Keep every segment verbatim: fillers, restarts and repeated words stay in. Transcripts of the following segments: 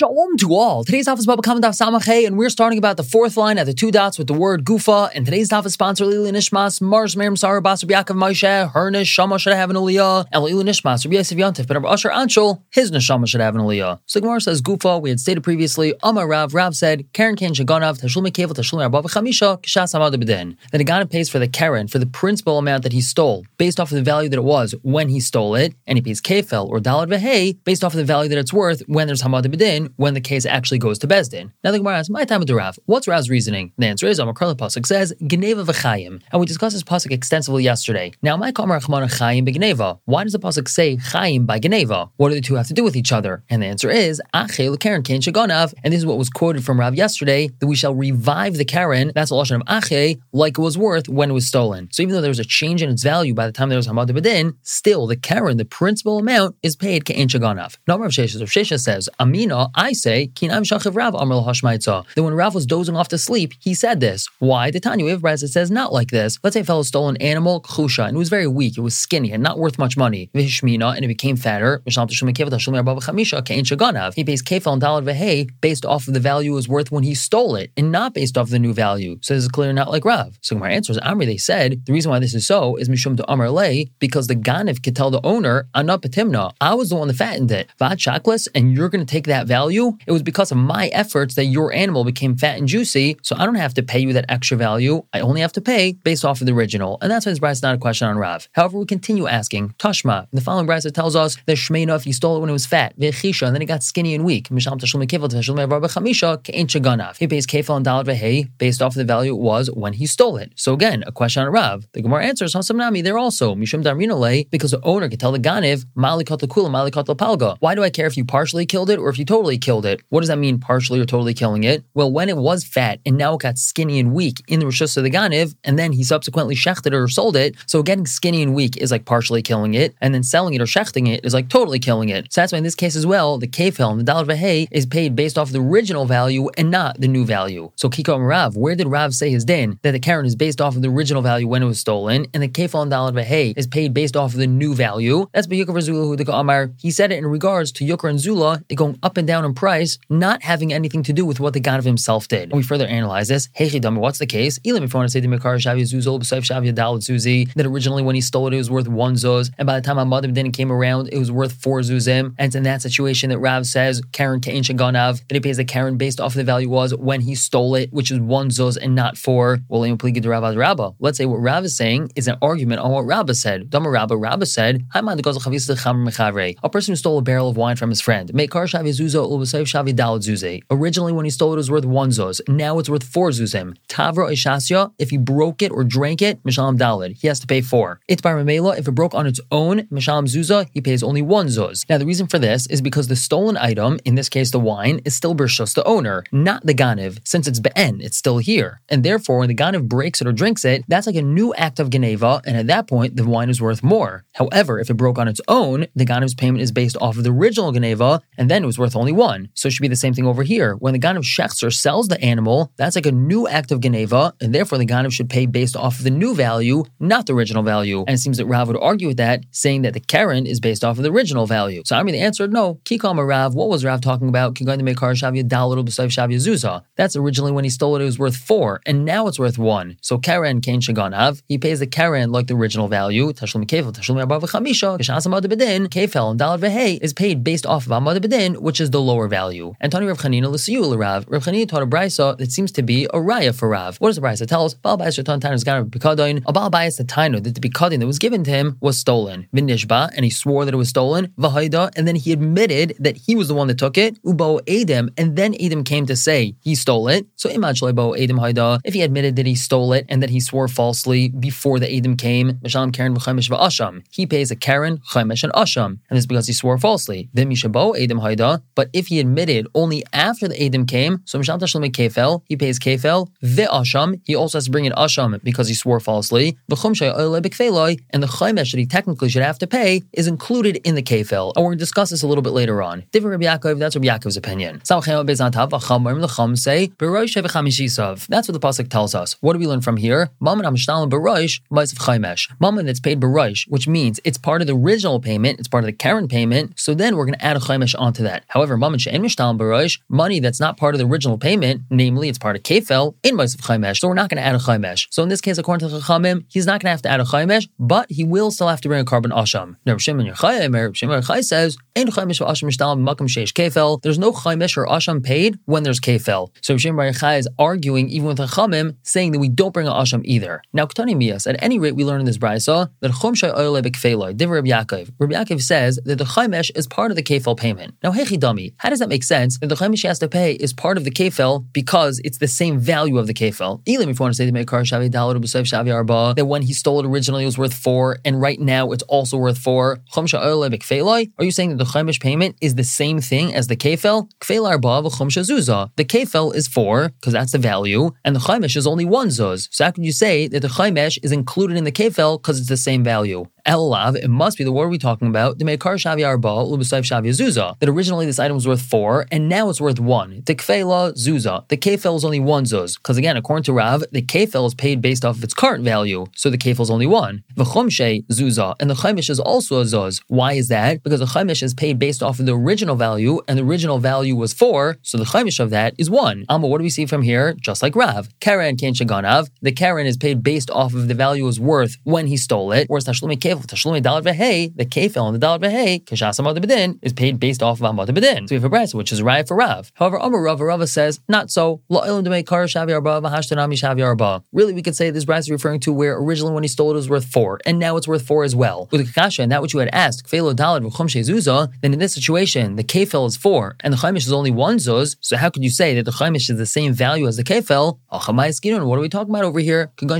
Shalom to all. Today's daf is Baba Kama Daf Samachei, and we're starting about the fourth line at the two dots with the word Gufa. And today's daf is sponsored Lili Nishmas, Mars Merim Sarah Basar B'Yakav Moshe, her neshama should have an aliyah, and Lili Nishmas, Rabbi Yosef Yontif, but Rabbi Asher Anshul, his neshama should have an aliyah. So Gemara says Gufa. We had stated previously. Amar Rav, Rav said Karen Kain Shaganav Tashul Mekevil Tashul Rabba Chamisha Kishas Hamad Abedin. Then the Ganav pays for the Karen for the principal amount that he stole based off of the value that it was when he stole it, and he pays Kefel or Dalad v'he based off of the value that it's worth when there's Hamad Abedin, when the case actually goes to Bezdin. Now the Gemara asks, "My time with the Rav. What's Rav's reasoning?" The answer is, Amakrala Pasuk says, "Gneva v'chayim," and we discussed this pasuk extensively yesterday. Now, my Kamar Chmana Chayim b'Gneva. Why does the pasuk say Chayim by Gneva? What do the two have to do with each other? And the answer is, Achel Karen Kain Shaganav, and this is what was quoted from Rav yesterday, that we shall revive the Karen. That's a lashon of Achel, like it was worth when it was stolen. So even though there was a change in its value by the time there was Hamad Abedin, still the Karen, the principal amount, is paid Kain Shaganav. Number of Sheshes of Shesha says, "Ami." I say, that when Rav was dozing off to sleep, he said this. Why? The Tanya of Braisa says not like this. Let's say a fellow stole an animal, chusha, and it was very weak, it was skinny, and not worth much money. V'hishmina, and it became fatter. He pays kefal and dalad v'hei based off of the value it was worth when he stole it, and not based off of the new value. So this is clearly not like Rav. So my answer is, Amri, they said, the reason why this is so is mishum to Amar lei, because the Ganav could tell the owner, I was the one that fattened it. V'achaklis, and you're going to take that value. It was because of my efforts that your animal became fat and juicy, so I don't have to pay you that extra value. I only have to pay based off of the original. And that's why this braisa is not a question on Rav. However, we continue asking, Tashma, the following braisa tells us that Shmeina, if he stole it when it was fat, Vechisha, and then it got skinny and weak, Misham Tashul Mekevil Tashul Mevar B'Chamisha Kein Shaganav. He pays Kefal and Dalad Vehei based off of the value it was when he stole it. So again, a question on Rav. The Gemara answers, Hasam Nami, there also, Mishum Darminolei, because the owner can tell the Ganev, Malikot L'Kula, Malikot L'Palga. Why do I care if you partially killed it or if you totally killed it? What does that mean, partially or totally killing it? Well, when it was fat and now it got skinny and weak in the reshus of the Ganav, and then he subsequently shechted it or sold it, so getting skinny and weak is like partially killing it, and then selling it or shechting it is like totally killing it. So that's why in this case as well, the kefel and the dalad v'hei is paid based off the original value and not the new value. So Kiko Rav, where did Rav say his din? That the Karen is based off of the original value when it was stolen, and the kefel and dalad v'hei is paid based off of the new value. That's by Yooka for Zula who the Amar. He said it in regards to Yooka and Zula, it going up and down in price, not having anything to do with what the Ganav himself did. And we further analyze this. Hey, Chidami, what's the case? Illa, if you want to say the Mekar Shavi Zuz, Ol B'Soif Shavi Adal Zuzi, that originally when he stole it, it was worth one Zuz, and by the time Hamad Abedin came around, it was worth four Zuzim. And it's in that situation that Rav says, Karen Kain Shaganav, that he pays the Karen based off of the value was when he stole it, which is one Zuz and not four. Well, let's say what Rav is saying is an argument on what Rabba said. Dama Rabba, Rabba said, a person who stole a barrel of wine from his friend, Mekar originally, when he stole it, it was worth one zuz. Now it's worth four zuzim. Tavra ishasya, if he broke it or drank it, mishalam dalid, he has to pay four. It's by Ramela, if it broke on its own, mishalam zuza, he pays only one zuz. Now the reason for this is because the stolen item, in this case the wine, is still bershus the owner, not the Ganav, since it's be'en, it's still here. And therefore, when the Ganav breaks it or drinks it, that's like a new act of Geneva, and at that point, the wine is worth more. However, if it broke on its own, the Ganav's payment is based off of the original Geneva, and then it was worth only one. So it should be the same thing over here. When the Ganav shechts or sells the animal, that's like a new act of Geneva, and therefore the Ganav should pay based off of the new value, not the original value. And it seems that Rav would argue with that, saying that the Karen is based off of the original value. So I mean, the answer, no. Kikam Rav, what was Rav talking about? That's originally when he stole it, it was worth four, and now it's worth one. So Karen Kain Shaganav, he pays the Karen like the original value. Tashlum Kefel, Tashlum Rabba Chamisha, Kishas Hamad Abedin, Kefel and Dalad Vehei is paid based off of Hamad Abedin, which is the lower value. And Tani Revchanino l'siyul Rav. Revchanino taught a Braisa that seems to be a raya for Rav. What does the Braisa tell us? Baal Bayis Ratan Tainu Zganav Bikadain. A Baal Bayis Tainu that the Bikadain that was given to him was stolen. V'nishba, and he swore that it was stolen. V'haida, and then he admitted that he was the one that took it. Ubo Adem, and then Adem came to say he stole it. So imaj leibo Adem haida. If he admitted that he stole it and that he swore falsely before the Adem came, Mishalam Karen v'Chaymesh v'Asham. He pays a Karen, Chaymesh, and Asham, and it's because he swore falsely. V'mishabo Adem haida. But if he admitted only after the Edom came, so Misham Tashlum Kefel, he pays Kefel, Ve'asham, he also has to bring in Asham because he swore falsely, V'chum Shay Ayl Bikfeloi, and the Chaymesh that he technically should have to pay is included in the Kefel. And we're going to discuss this a little bit later on. Different Rabbi Yaakov, that's Rabbi Yaakov's opinion. That's what the Pasuk tells us. What do we learn from here? Maman Amishtalim Barosh, Ma'is of Chaymesh. Maman that's paid Barosh, which means it's part of the original payment, it's part of the Karen payment, so then we're going to add a Chaymesh onto that. However, Maman money that's not part of the original payment, namely it's part of Kefel, in Ma'aseh of Chaymesh. So we're not going to add a Chaymesh. So in this case, according to Chachamim, he's not going to have to add a Chaymesh, but he will still have to bring a carbon Asham. Now, Rav Shimon ben Yochai says, Ein Chaymesh v'Asham mishtalem b'makom sheish Kefel. There's no Chaymesh or Asham paid when there's Kefel. So Rav Shimon ben Yochai is arguing, even with Chachamim, saying that we don't bring an Asham either. Now, Ketani Mias, at any rate, we learn in this Braisa that Chom Shai Oyle B'Kfeloi, Div Reb Yaakov. Reb Yaakov says that the Chaymesh is part of the Kefel payment. Now, Hechi Dami, how does that make sense that the Chaymesh he has to pay is part of the Kefel because it's the same value of the Kefel? Elim, if you want to say to make Kar Shavi Dalad v'he Arba, that when he stole it originally it was worth four, and right now it's also worth four. Chom Shai Oyle B'Kfeloi, are you saying that the Chaymesh payment is the same thing as the Kefel? Kfel Arba v'Chom Shai Zuzah. The Kefel is four, because that's the value, and the Chaymesh is only one Zuz. So how can you say that the Chaymesh is included in the Kefel because it's the same value? Elav, it must be the word we're talking about, the Meikar Shavi Arba, Lubusayf Shavi Zuzah, that originally this item was worth four, and now it's worth one. The Kfela Zuzah. The Kefel is only one Zuz, because again, according to Rav, the Kefel is paid based off of its current value, so the Kefel is only one. V'chomshe Zuzah, and the Chaymesh is also a Zuz. Why is that? Because the Chaymesh is paid based off of the original value, and the original value was four, so the Chaymesh of that is one. Amma, what do we see from here? Just like Rav. Karen Kain Shaganav, the Karen is paid based off of the value it was worth when he stole it, whereas Tashlumi Kefel, Tashlumi Dalad v'he, the Kefel and the Dalad v'he, Keshas Hamad Abedin, is paid based off of Hamad Abedin. So we have a Braisa, which is Raya for Rav. However, Amar Rav, Rava says, not so. Really, we could say this Braisa is referring to where originally when he stole it was worth four, and now it's worth four as well. With the Kakasha, and that which you had asked, Kfelo Dalad v'chom she'zuzah, then in this situation, the Kefel is four, and the Chaymesh is only one Zuz, so how could you say that the Chaymesh is the same value as the Kefel? What are we talking about over here? We're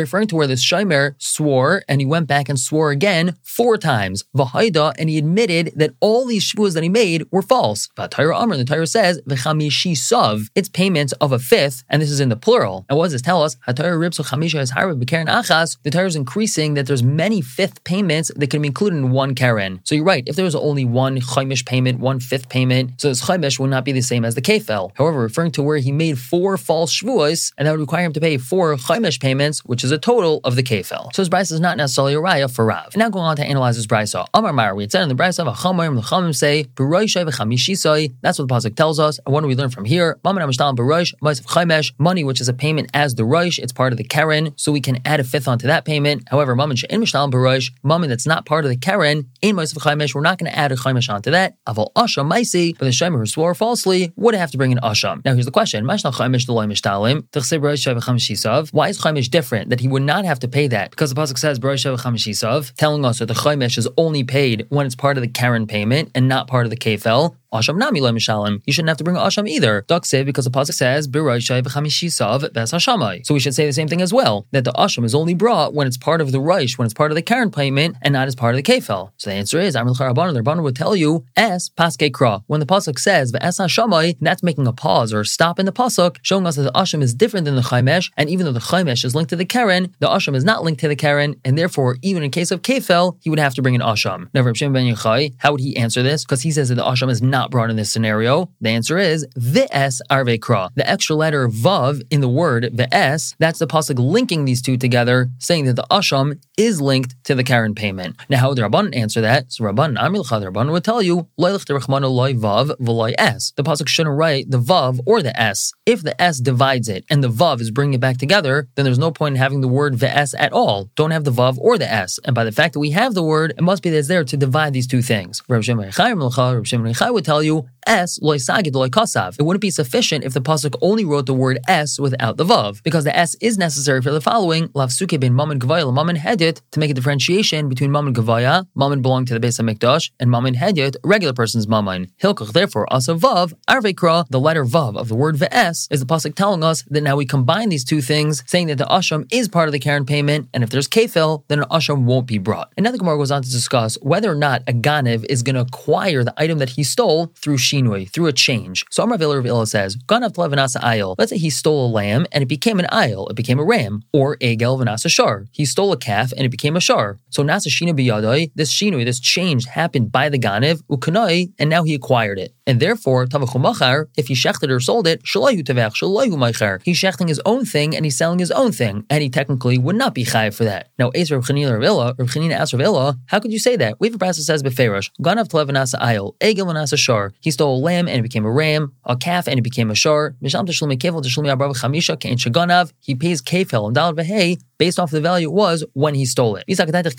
referring to where this Shomer swore, and he went back and swore again four times. V'haida, and he admitted that all these shvuas that he made were false. V'atayra Amr, and the Torah says, v'chamishi sav, it's payments of a fifth, and this is in the plural. And what does this tell us? Hatayra ribsu chamisha hasharav b'karen achas, the Torah is increasing that there's many fifth payments that can be included in one karen. So you're right, if there was only one Chaymesh payment, one fifth payment, so this Chaymesh would not be the same as the Kefel. However, referring to where he made four false shvuas, and that would require him to pay four Chaymesh payments, which is a total of the Kefel. So his Braisa is not necessarily a Raya for Rav. And now going on to analyze his Braisa. Amar Mar, we had said in the Braisa, V'chamayim l'chamim say, B'roishai v'chamishisai, that's what the Pasuk tells us. And what do we learn from here? Maman HaMishtalim B'roish, Ma'aseh Chaymesh, money which is a payment as the Roish, it's part of the Karen, so we can add a fifth onto that payment. However, Maman She'en Mishtalim B'roish, Maman that's not part of the Karen, in Ma'aseh Chaymesh, we're not going to add a Chaymesh onto that. Aval Asham Maisi, but the Shomer who swore falsely would have to bring an Asham. Now here's the question. Mashna Chaymesh d'Loi Mishtalim, T'chsei B'roishai v'chamishisav. Why is Chaymesh different? That he would not have to pay that, because the Pasuk says, B'roisha v'chamishisav, telling us that the Chaymesh is only paid when it's part of the Karen payment and not part of the Kefel. Asham nami lo mishalim. You shouldn't have to bring Asham either. Dakse, because the pasuk says b'roishay v'chamishisav b'es hashamai. So we should say the same thing as well, that the Asham is only brought when it's part of the Roish, when it's part of the Karen payment, and not as part of the Kefel. So the answer is, Amr l'charabban, the Rabban would tell you es paske kra. When the pasuk says b'es hashamai, that's making a pause or a stop in the pasuk, showing us that the Asham is different than the Chaymesh, and even though the Chaymesh is linked to the Karen, the Asham is not linked to the Karen, and therefore, even in case of Kefel, he would have to bring an Asham. Now, Rav Shimon ben Yochai, how would he answer this? Because he says that the Asham is not brought in this scenario. The answer is v'es arve kra. The extra letter vav in the word v'es, that's the pasuk linking these two together, saying that the Asham is linked to the Karen payment. Now, how would the Rabban answer that? So Rabban amilcha, the Rabban would tell you loylech derechmano loy vav v'loy es. The pasuk shouldn't write the vav or the s. If the s divides it and the vav is bringing it back together, then there's no point in having the word v'es at all. Don't have the vav or the s. And by the fact that we have the word, it must be that it's there to divide these two things. Rav Shimon ben Yochai, Rav Shimon ben Yochai would tell tell you S loy sagid loy kasav. It wouldn't be sufficient if the pasuk only wrote the word S without the vav, because the S is necessary for the following lavsuke ben mammon gavaya mammon hedit, to make a differentiation between mammon gavaya, mammon belonging to the Beis Hamikdash, and mammon hedit, regular person's mammon. Hilkach therefore also vav arve kra, the letter vav of the word v'es, is the pasuk telling us that now we combine these two things, saying that the Asham is part of the Karen payment, and if there's Kefel, then an Asham won't be brought. And now the Gemara goes on to discuss whether or not a Ganav is going to acquire the item that he stole through shinui, through a change. So Amar Ravila, Ravila says, Ganav v'nasa ayl. Let's say he stole a lamb and it became an ayl, it became a ram. Or Egel v'nasa shar. He stole a calf and it became a shar. So nasa shinui biyadoi, this shinui, this change happened by the Ganav, ukanoi, and now he acquired it. And therefore, tavachumachar, if he shechted or sold it, shalayu tavach, shalayu maichar. He's shechting his own thing and he's selling his own thing, and he technically would not be chayv for that. Now, Eis Revchanino Ravila, Revchanino asked Ravila, how could you say that? We have a Braisa that says beferish, Ganav tlev v'nasa ayl, Egel v'nasa shar. He stole a lamb and it became a ram, a calf and it became a shar. Misham teshlumi kefel teshlumi abrav chamisha kein shaganav. He pays kefel and dalad v'he based off the value it was when he stole it. If you want to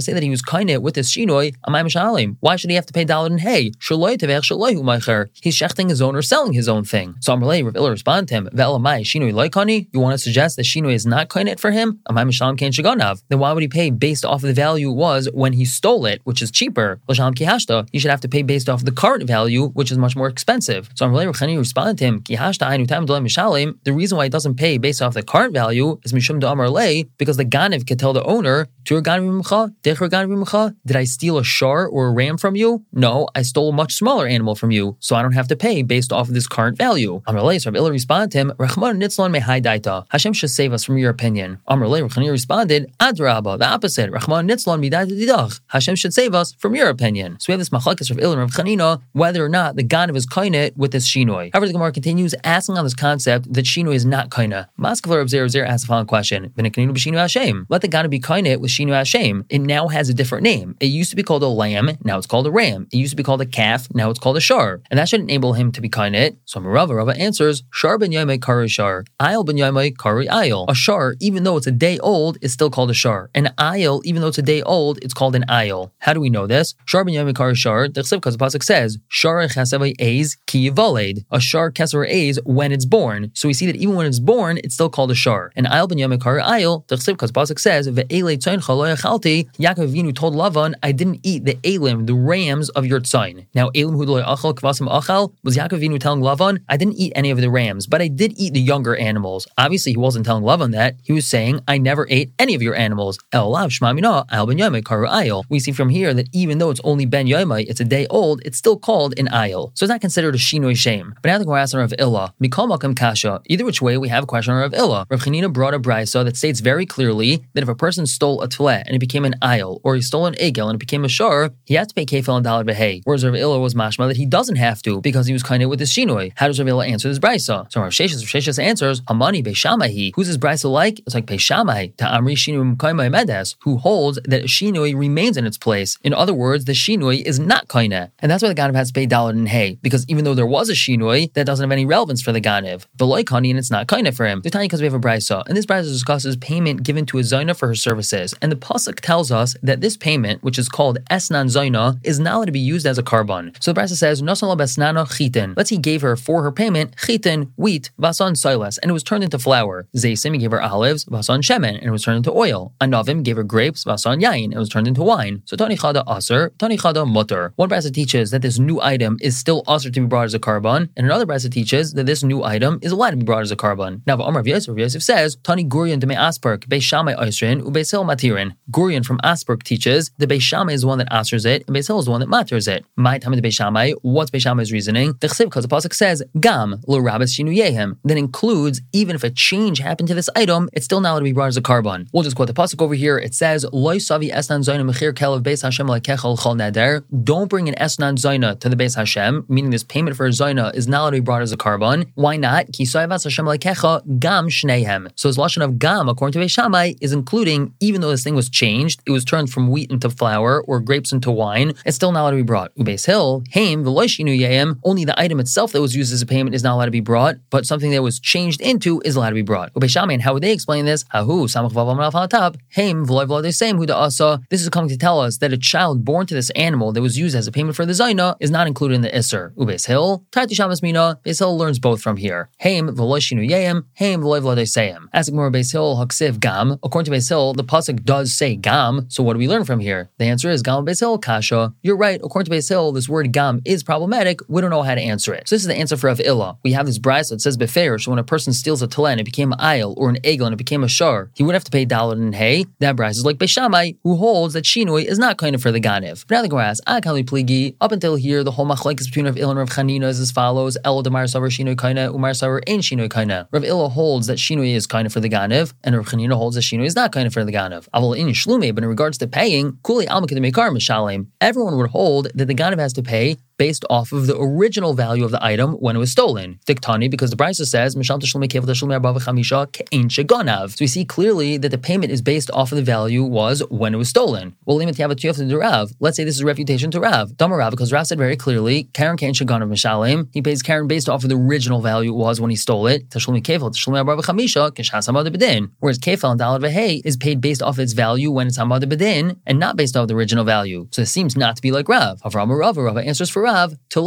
say that he was kainit with this shinoi, why should he have to pay dalad and hay? He's shechting his own or selling his own thing. So Amrlei Rav Illa responded to him, Ve'elamai shinoi loikani. You want to suggest that shinoi is not kainit for him? Then why would he pay based off of the value it was when he stole it, which is cheaper? You should have to pay based off the current value, which is much more expensive. So Amrlei Rav responded to him, the reason why he doesn't pay based off the current value is mishum da'am, because the Ganav could tell the owner, did I steal a shar or a ram from you? No, I stole a much smaller animal from you, so I don't have to pay based off of this current value. Amar Lei, Rav Illa responded to him, Rachman nitzlan mehai daita. Hashem should save us from your opinion. Amar Lei, Rav Illa responded, Adraba, the opposite. Rachman nitzlan midaita didach. Hashem should save us from your opinion. So we have this machlokes of Rav Illa and Ravchanino, whether or not the Ganav is koinit with this shinoi. However, the Gemara continues asking on this concept that shinoi is not koinit. Maskevler Rav Zera Zera asks the following question. Let the Ganav be koinit with Shinu Hashem. It now has a different name. It used to be called a lamb, now it's called a ram. It used to be called a calf, now it's called a shar. And that should enable him to be koinit. So Rav, Rabba answers, Shar ben Yomai kari shar. Ayl ben Yomai kari ayl. A shar, even though it's a day old, is still called a shar. An ayl, even though it's a day old, it's called an ayl. How do we know this? Shar ben Yomai kari shar, the Pasuk says, Shar chasavai aiz ki yivoled. A shar chasavai aiz when it's born. So we see that even when it's born, it's still called a shar. An ayl ben Yomai kari ayl, the Pasuk says, Ve'ele tzayin chaloya chalti. Yaakov Avinu told Lavan, I didn't eat the elim, the rams of your tzayin. Now, elim hudloy achal kvasim achal, was Yaakov Avinu telling Lavan, I didn't eat any of the rams, but I did eat the younger animals. Obviously, he wasn't telling Lavan that. He was saying, I never ate any of your animals. Elav shma mina ayl ben yomai karu ayl. We see from here that even though it's only ben yomai, it's a day old, it's still called an ayl. So it's not considered a shinoi shame. But now the Gemara asks on Rav Illa, mikol makam kasha. Either which way, we have a question on Rav Illa. Ravchinino brought a brayso that states very clearly that if a person stole a tefillah and it became an ayl, or he stole an egel and it became a shar, he had to pay kefil and dalad v'hei. Whereas Rav Illa was mashma that he doesn't have to because he was koinit with his shinoi. How does Rav Illa answer this brisa? So Rav Sheshes, Rav Sheshes answers, Hamani Beis Shammai. Who's this brisa like? It's like Beis Shammai ta'amri shinoi m'koimai medes, who holds that shinoi remains in its place. In other words, the shinoi is not koinit, and that's why the Ganav has to pay dalad and hay, because even though there was a shinoi, that doesn't have any relevance for the Ganav. The loikani, and it's not koinit for him. They're tiny because we have a brisa, and this brisa discusses payment given to a Zaina for her services. And the Pasuk tells us that this payment, which is called Esnan Zaina, is not allowed to be used as a carbon. So the Braisa says, Nosala Besnana Chitin. Let's he gave her for her payment, Chitin, wheat, Vasan Silas, and it was turned into flour. Zaysim, he gave her olives, Vasan Shemen, and it was turned into oil. Anavim gave her grapes, Vasan Yain, and it was turned into wine. So Tani Chada Aser, Tani Chada Mutter. One Braisa teaches that this new item is still Aser to be brought as a carbon, and another Braisa teaches that this new item is allowed to be brought as a carbon. Now, Amar Rav Yosef, Rav Yosef says, Tani Gurion Deme Aspark, Beis Shammai Oisrin, Ubeis Hillel Matirin. Gurion from Asperg teaches that Beis Shammai is the one that asers it, and Beis Hillel is the one that maters it. My time of the Beis Shammai, what's Beis Shammai's reasoning? The Chsiv, because the Pasuk says, Gam, l'rabas shinuyehim. That includes, even if a change happened to this item, it's still not allowed to be brought as a carbon. We'll just quote the Pasuk over here. It says, Loi savi esnan zayna mechir kelev Beis Hashem lekechol chol neder. Don't bring an esnan zayna to the Beis Hashem, meaning this payment for a zayna is not allowed to be brought as a carbon. Why not? Ki soivas Hashem lekecha gam shneihem. So his lashon of gam, according to Beis Shammai, is including, even though this thing was changed, it was turned from wheat into flour or grapes into wine, it's still not allowed to be brought. Ubeis Hill, Haim, V'loy Shinu Yeim, only the item itself that was used as a payment is not allowed to be brought, but something that was changed into is allowed to be brought. Ubeis Shammai, and how would they explain this? Hahu, Samach Vav Amrav HaTab, Haim, V'loy V'loy Deseim, Huda Asa. This is coming to tell us that a child born to this animal that was used as a payment for the Zaina is not included in the Isser. Ubeis Hill, Tati Shamas Mina, Beis Hill learns both from here. Haim, V'loy Shinu Yeim, Haim, V'loy V'loy Deseim. As Gemara Beis Hillel Haksiv Gam. According to Beis Hillel, the Pasuk does say Gam, so what do we learn from here? The answer is Gam Beis Hillel Kasha. You're right, according to Beis Hillel, this word Gam is problematic. We don't know how to answer it. So this is the answer for Rav Illa. We have this Braisa that says Befair, so when a person steals a Tala and it became an Ayl, or an Egel and it became a Shar, he would have to pay Dalad and Hey. That Braisa is like Beis Shammai, who holds that Shinui is not kind of for the Ganav. But now the Gemara asks, Akali Pligi, up until here, the whole machlekes between Rav Illa and Ravchanino is as follows, El Demar Savar Shinui Kaina, Umar Savar Ain Shinui Kaina. Rav Illa holds that Shinui is kind of for the Ganav, and Ravchanino holds that Shinui is not kind of for the Ganav. Aval in Shlume, but in regards to paying, Kuli Almakid Mekar Mishalim, everyone would hold that the Ganav has to pay based off of the original value of the item when it was stolen. Diktani, because the Braisa says, so we see clearly that the payment is based off of the value was when it was stolen. Well, let's say this is a refutation to Rav. Dama Rav, because Rav said very clearly, Karen Kain Shaganav Mishalim, he pays Karen based off of the original value it was when he stole it. Whereas Kefel and Dalad v'he is paid based off its value when it's Hamad Abedin, and not based off the original value. So it seems not to be like Rav. Avraham Rav, Rav answers for Rav, if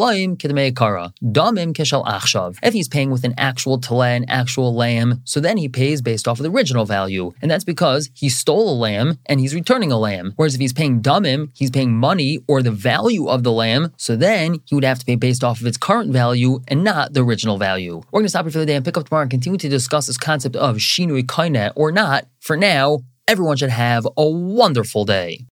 he's paying with an actual tala, an actual lamb, so then he pays based off of the original value. And that's because he stole a lamb and he's returning a lamb. Whereas if he's paying damim, he's paying money or the value of the lamb, so then he would have to pay based off of its current value and not the original value. We're going to stop here for the day and pick up tomorrow and continue to discuss this concept of shinui kaineh or not. For now, everyone should have a wonderful day.